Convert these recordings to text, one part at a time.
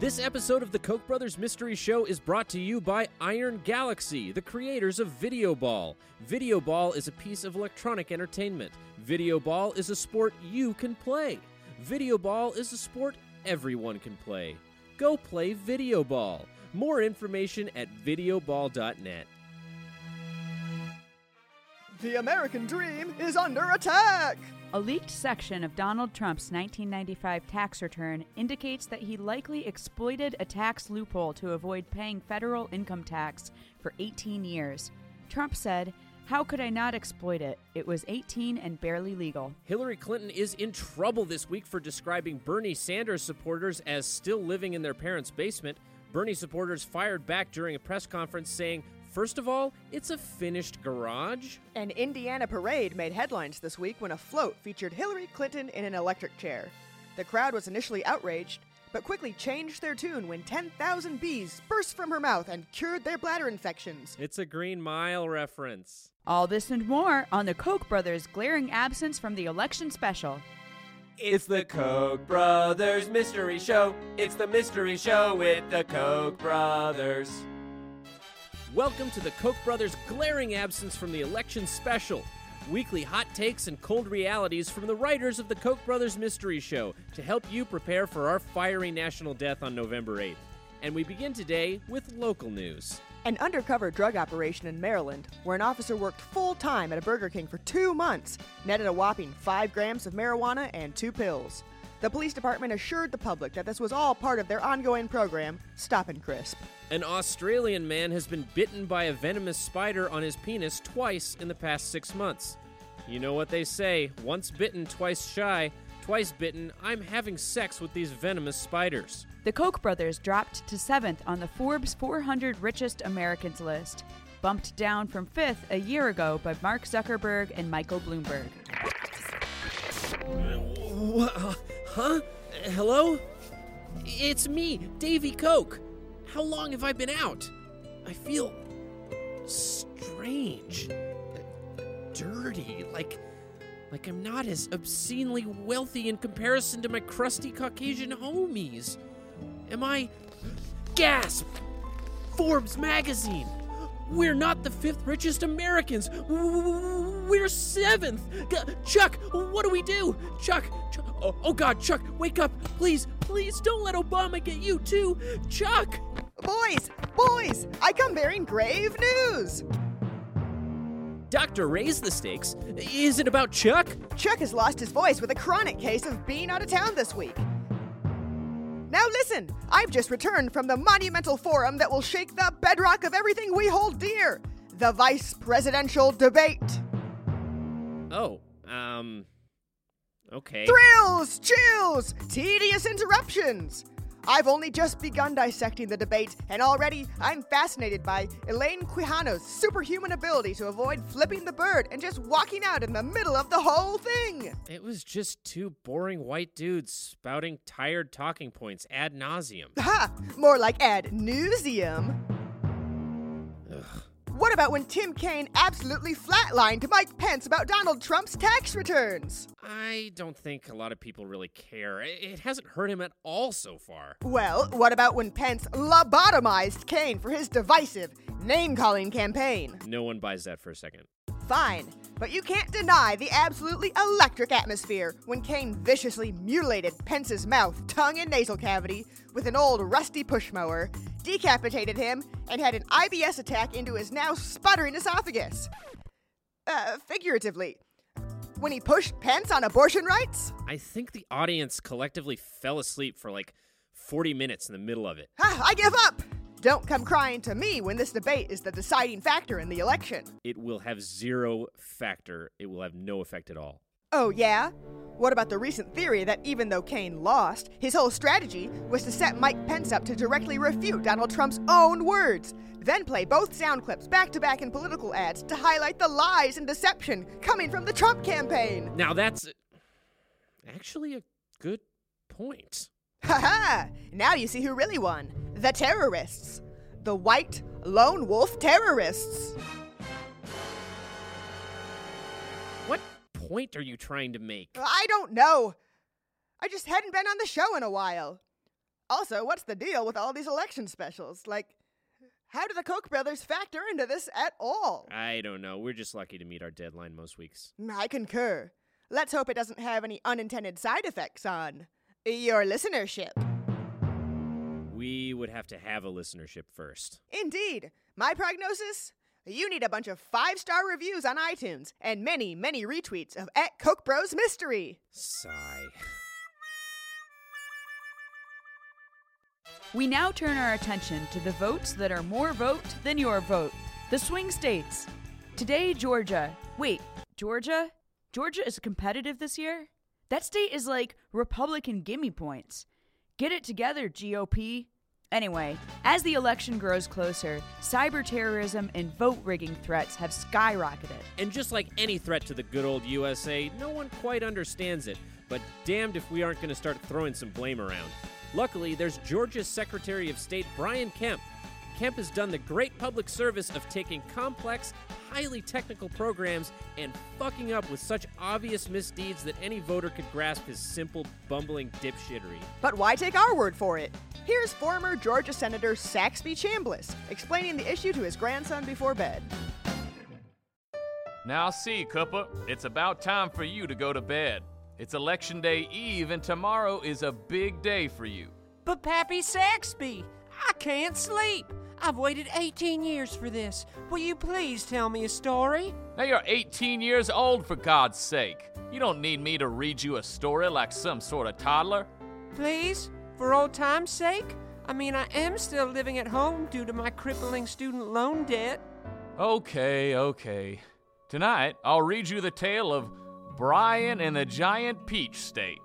This episode of the Koch Brothers Mystery Show is brought to you by Iron Galaxy, the creators of Video Ball. Video Ball is a piece of electronic entertainment. Video Ball is a sport you can play. Video Ball is a sport everyone can play. Go play Video Ball. More information at videoball.net. The American dream is under attack! A leaked section of Donald Trump's 1995 tax return indicates that he likely exploited a tax loophole to avoid paying federal income tax for 18 years. Trump said, "How could I not exploit it? It was 18 and barely legal." Hillary Clinton is in trouble this week for describing Bernie Sanders supporters as still living in their parents' basement. Bernie supporters fired back during a press conference saying, "First of all, it's a finished garage." An Indiana parade made headlines this week when a float featured Hillary Clinton in an electric chair. The crowd was initially outraged, but quickly changed their tune when 10,000 bees burst from her mouth and cured their bladder infections. It's a Green Mile reference. All this and more on the Koch brothers' glaring absence from the election special. It's the Koch brothers' mystery show. It's the mystery show with the Koch brothers. Welcome to the Koch brothers' glaring absence from the election special. Weekly hot takes and cold realities from the writers of the Koch brothers' mystery show to help you prepare for our fiery national death on November 8th. And we begin today with local news. An undercover drug operation in Maryland, where an officer worked full-time at a Burger King for 2 months, netted a whopping 5 grams of marijuana and 2 pills. The police department assured the public that this was all part of their ongoing program, Stop and Crisp. An Australian man has been bitten by a venomous spider on his penis twice in the past 6 months. You know what they say, once bitten, twice shy. Twice bitten, I'm having sex with these venomous spiders. The Koch brothers dropped to 7th on the Forbes 400 Richest Americans list, bumped down from 5th a year ago by Mark Zuckerberg and Michael Bloomberg. Huh? Hello? It's me, Davy Koch. How long have I been out? I feel strange, dirty, like I'm not as obscenely wealthy in comparison to my crusty Caucasian homies. Am I? Gasp! Forbes magazine! We're not the 5th richest Americans! We're 7th! Chuck, what do we do? Chuck, oh God, Chuck, wake up! Please, please don't let Obama get you too! Chuck! Boys, I come bearing grave news! Doctor raised the stakes. Is it about Chuck? Chuck has lost his voice with a chronic case of being out of town this week. Now listen, I've just returned from the monumental forum that will shake the bedrock of everything we hold dear, the vice presidential debate. Oh, okay. Thrills, chills, tedious interruptions. I've only just begun dissecting the debate, and already I'm fascinated by Elaine Quijano's superhuman ability to avoid flipping the bird and just walking out in the middle of the whole thing. It was just 2 boring white dudes spouting tired talking points ad nauseum. Ha! More like ad newsium. Ugh. What about when Tim Kaine absolutely flatlined Mike Pence about Donald Trump's tax returns? I don't think a lot of people really care. It hasn't hurt him at all so far. Well, what about when Pence lobotomized Kaine for his divisive name-calling campaign? No one buys that for a second. Fine, but you can't deny the absolutely electric atmosphere when Kaine viciously mutilated Pence's mouth, tongue, and nasal cavity with an old rusty pushmower, decapitated him, and had an IBS attack into his now sputtering esophagus. Figuratively. When he pushed Pence on abortion rights? I think the audience collectively fell asleep for 40 minutes in the middle of it. I give up! Don't come crying to me when this debate is the deciding factor in the election. It will have zero factor. It will have no effect at all. Oh, yeah? What about the recent theory that even though Kaine lost, his whole strategy was to set Mike Pence up to directly refute Donald Trump's own words, then play both sound clips back-to-back in political ads to highlight the lies and deception coming from the Trump campaign? Now that's actually a good point. Ha-ha! Now you see who really won. The terrorists. The white lone wolf terrorists. What point are you trying to make? I don't know. I just hadn't been on the show in a while. Also, what's the deal with all these election specials? Like, how do the Koch brothers factor into this at all? I don't know. We're just lucky to meet our deadline most weeks. I concur. Let's hope it doesn't have any unintended side effects on your listenership. We would have to have a listenership first. Indeed. My prognosis? You need a bunch of 5-star reviews on iTunes and many, many retweets of @Koch Bros Mystery. Sigh. We now turn our attention to the votes that are more vote than your vote. The swing states. Today, Georgia. Wait, Georgia? Georgia is competitive this year? That state is like Republican gimme points. Get it together, GOP. Anyway, as the election grows closer, cyber terrorism and vote-rigging threats have skyrocketed. And just like any threat to the good old USA, no one quite understands it. But damned if we aren't going to start throwing some blame around. Luckily, there's Georgia's Secretary of State, Brian Kemp. Kemp has done the great public service of taking complex, highly technical programs and fucking up with such obvious misdeeds that any voter could grasp his simple, bumbling dipshittery. But why take our word for it? Here's former Georgia Senator Saxby Chambliss explaining the issue to his grandson before bed. Now see, Cooper, it's about time for you to go to bed. It's Election Day Eve, and tomorrow is a big day for you. But Pappy Saxby, I can't sleep. I've waited 18 years for this. Will you please tell me a story? Now you're 18 years old, for God's sake. You don't need me to read you a story like some sort of toddler. Please? For old time's sake? I mean, I am still living at home due to my crippling student loan debt. Okay. Tonight, I'll read you the tale of Brian and the Giant Peach State.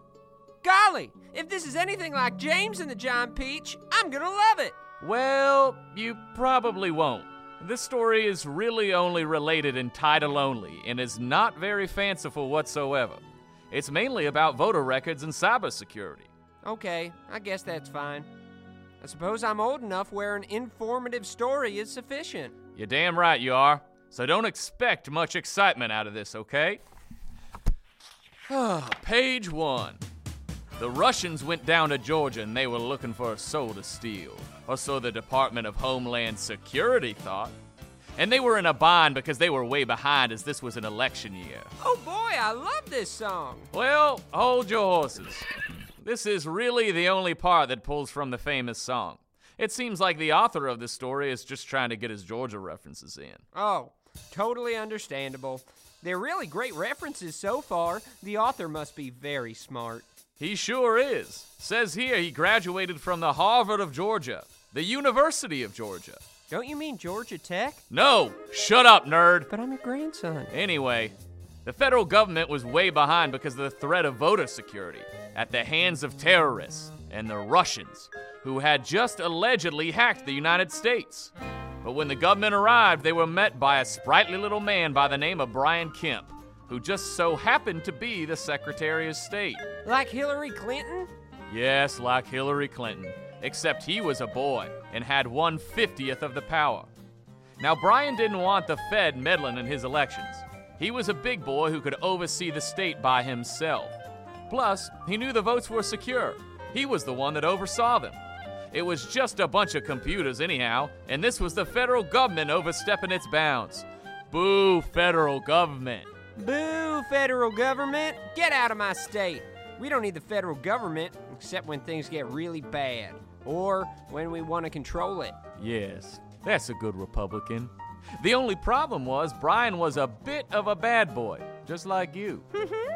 Golly, if this is anything like James and the Giant Peach, I'm gonna love it. Well, you probably won't. This story is really only related in title only and is not very fanciful whatsoever. It's mainly about voter records and cybersecurity. Okay, I guess that's fine. I suppose I'm old enough where an informative story is sufficient. You're damn right you are. So don't expect much excitement out of this, okay? Page 1. The Russians went down to Georgia and they were looking for a soul to steal. Or so the Department of Homeland Security thought. And they were in a bind because they were way behind as this was an election year. Oh boy, I love this song. Well, hold your horses. This is really the only part that pulls from the famous song. It seems like the author of this story is just trying to get his Georgia references in. Oh, totally understandable. They're really great references so far. The author must be very smart. He sure is. Says here he graduated from the Harvard of Georgia, the University of Georgia. Don't you mean Georgia Tech? No! Shut up, nerd! But I'm your grandson. Anyway, the federal government was way behind because of the threat of voter security at the hands of terrorists and the Russians, who had just allegedly hacked the United States. But when the government arrived, they were met by a sprightly little man by the name of Brian Kemp, who just so happened to be the Secretary of State. Like Hillary Clinton? Yes, like Hillary Clinton, except he was a boy and had 1/50th of the power. Now, Brian didn't want the Fed meddling in his elections. He was a big boy who could oversee the state by himself. Plus, he knew the votes were secure. He was the one that oversaw them. It was just a bunch of computers anyhow, and this was the federal government overstepping its bounds. Boo, federal government. Boo, federal government. Get out of my state. We don't need the federal government, except when things get really bad, or when we want to control it. Yes, that's a good Republican. The only problem was Brian was a bit of a bad boy, just like you.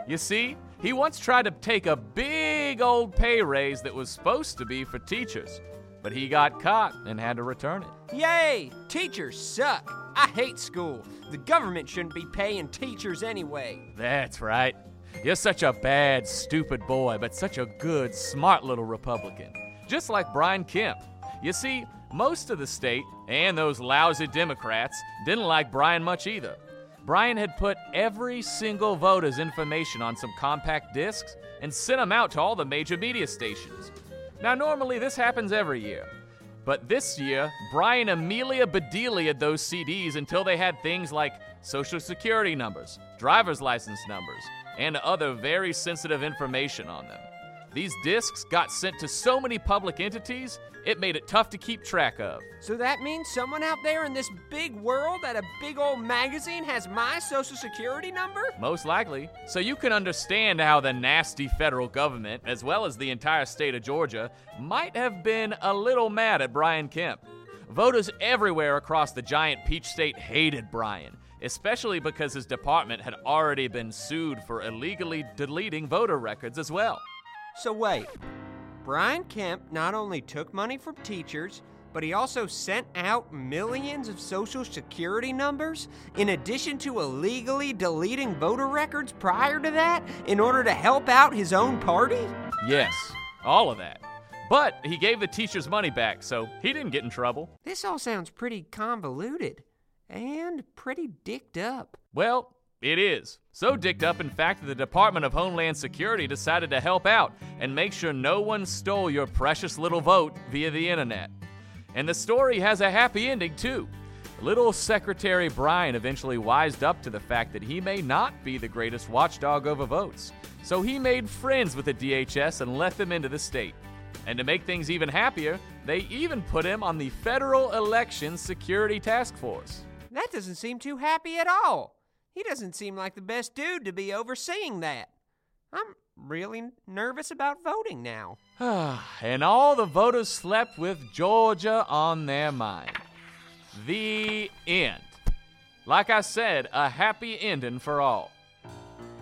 You see, he once tried to take a big old pay raise that was supposed to be for teachers, but he got caught and had to return it. Yay! Teachers suck. I hate school. The government shouldn't be paying teachers anyway. That's right. You're such a bad, stupid boy, but such a good, smart little Republican. Just like Brian Kemp. You see, most of the state, and those lousy Democrats, didn't like Brian much either. Brian had put every single voter's information on some compact discs and sent them out to all the major media stations. Now, normally this happens every year. But this year, Brian Amelia Bedelia'd those CDs until they had things like social security numbers, driver's license numbers, and other very sensitive information on them. These discs got sent to so many public entities, it made it tough to keep track of. So that means someone out there in this big world at a big old magazine has my social security number? Most likely. So you can understand how the nasty federal government, as well as the entire state of Georgia, might have been a little mad at Brian Kemp. Voters everywhere across the giant peach state hated Brian, especially because his department had already been sued for illegally deleting voter records as well. So wait, Brian Kemp not only took money from teachers, but he also sent out millions of social security numbers in addition to illegally deleting voter records prior to that in order to help out his own party? Yes, all of that. But he gave the teachers money back, so he didn't get in trouble. This all sounds pretty convoluted and pretty dicked up. Well, it is. So dicked up, in fact, that the Department of Homeland Security decided to help out and make sure no one stole your precious little vote via the internet. And the story has a happy ending, too. Little Secretary Brian eventually wised up to the fact that he may not be the greatest watchdog over votes. So he made friends with the DHS and let them into the state. And to make things even happier, they even put him on the Federal Election Security Task Force. That doesn't seem too happy at all. He doesn't seem like the best dude to be overseeing that. I'm really nervous about voting now. And all the voters slept with Georgia on their mind. The end. Like I said, a happy ending for all.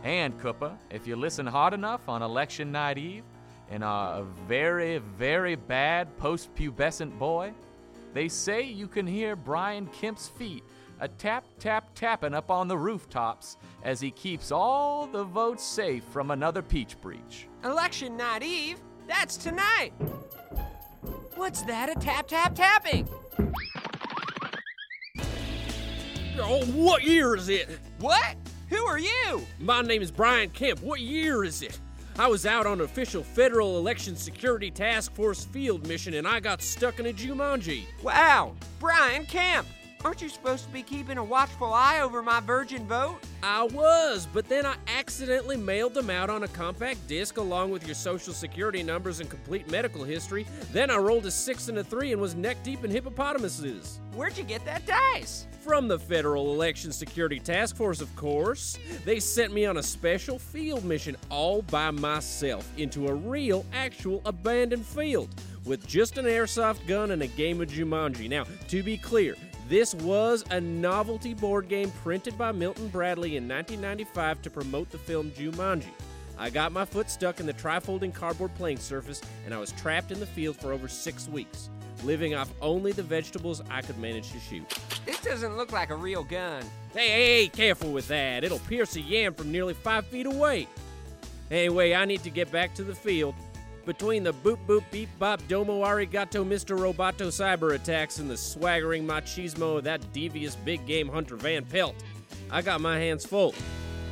And, Cooper, if you listen hard enough on election night eve and are a very, very bad post-pubescent boy, they say you can hear Brian Kemp's feet a tap, tap, tapping up on the rooftops as he keeps all the votes safe from another peach breach. Election night eve? That's tonight! What's that, a tap, tap, tapping? Oh, what year is it? What? Who are you? My name is Brian Kemp. What year is it? I was out on an official Federal Election Security Task Force field mission and I got stuck in a Jumanji. Wow, Brian Kemp! Aren't you supposed to be keeping a watchful eye over my virgin vote? I was, but then I accidentally mailed them out on a compact disc along with your social security numbers and complete medical history. Then I rolled a 6 and a 3 and was neck deep in hippopotamuses. Where'd you get that dice? From the Federal Election Security Task Force, of course. They sent me on a special field mission all by myself into a real, actual abandoned field with just an airsoft gun and a game of Jumanji. Now, to be clear, this was a novelty board game printed by Milton Bradley in 1995 to promote the film Jumanji. I got my foot stuck in the trifolding cardboard playing surface, and I was trapped in the field for over 6 weeks, living off only the vegetables I could manage to shoot. This doesn't look like a real gun. Hey, careful with that. It'll pierce a yam from nearly 5 feet away. Anyway, I need to get back to the field. Between the boop-boop, beep-bop, domo arigato, Mr. Roboto cyber attacks and the swaggering machismo of that devious big game hunter Van Pelt, I got my hands full.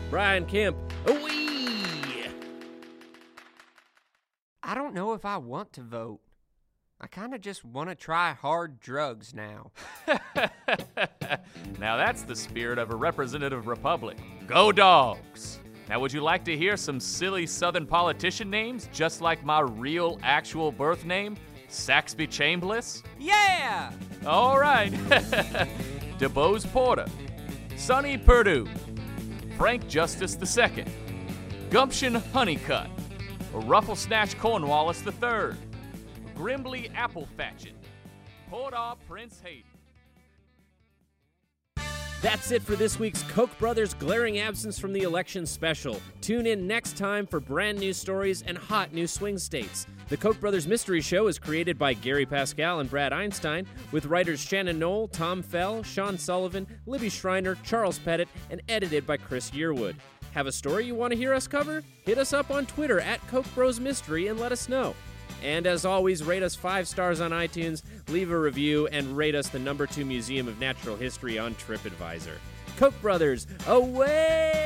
Brian Kemp, ooh-wee! I don't know if I want to vote. I kind of just want to try hard drugs now. Now that's the spirit of a representative republic. Go dogs! Now, would you like to hear some silly Southern politician names, just like my real, actual birth name, Saxby Chambliss? Yeah! All right. DeBose Porter, Sonny Perdue, Frank Justice II, Gumption Honeycutt, Rufflesnatch Cornwallis III, Grimbley Applefatchet, Porter Prince Hayden. That's it for this week's Koch Brothers Glaring Absence from the Election Special. Tune in next time for brand new stories and hot new swing states. The Koch Brothers Mystery Show is created by Gary Pascal and Brad Einstein, with writers Shannon Noll, Tom Fell, Sean Sullivan, Libby Schreiner, Charles Pettit, and edited by Chris Yearwood. Have a story you want to hear us cover? Hit us up on Twitter at Koch Bros Mystery and let us know. And as always, rate us 5 stars on iTunes, leave a review, and rate us the #2 Museum of Natural History on TripAdvisor. Koch Brothers, away!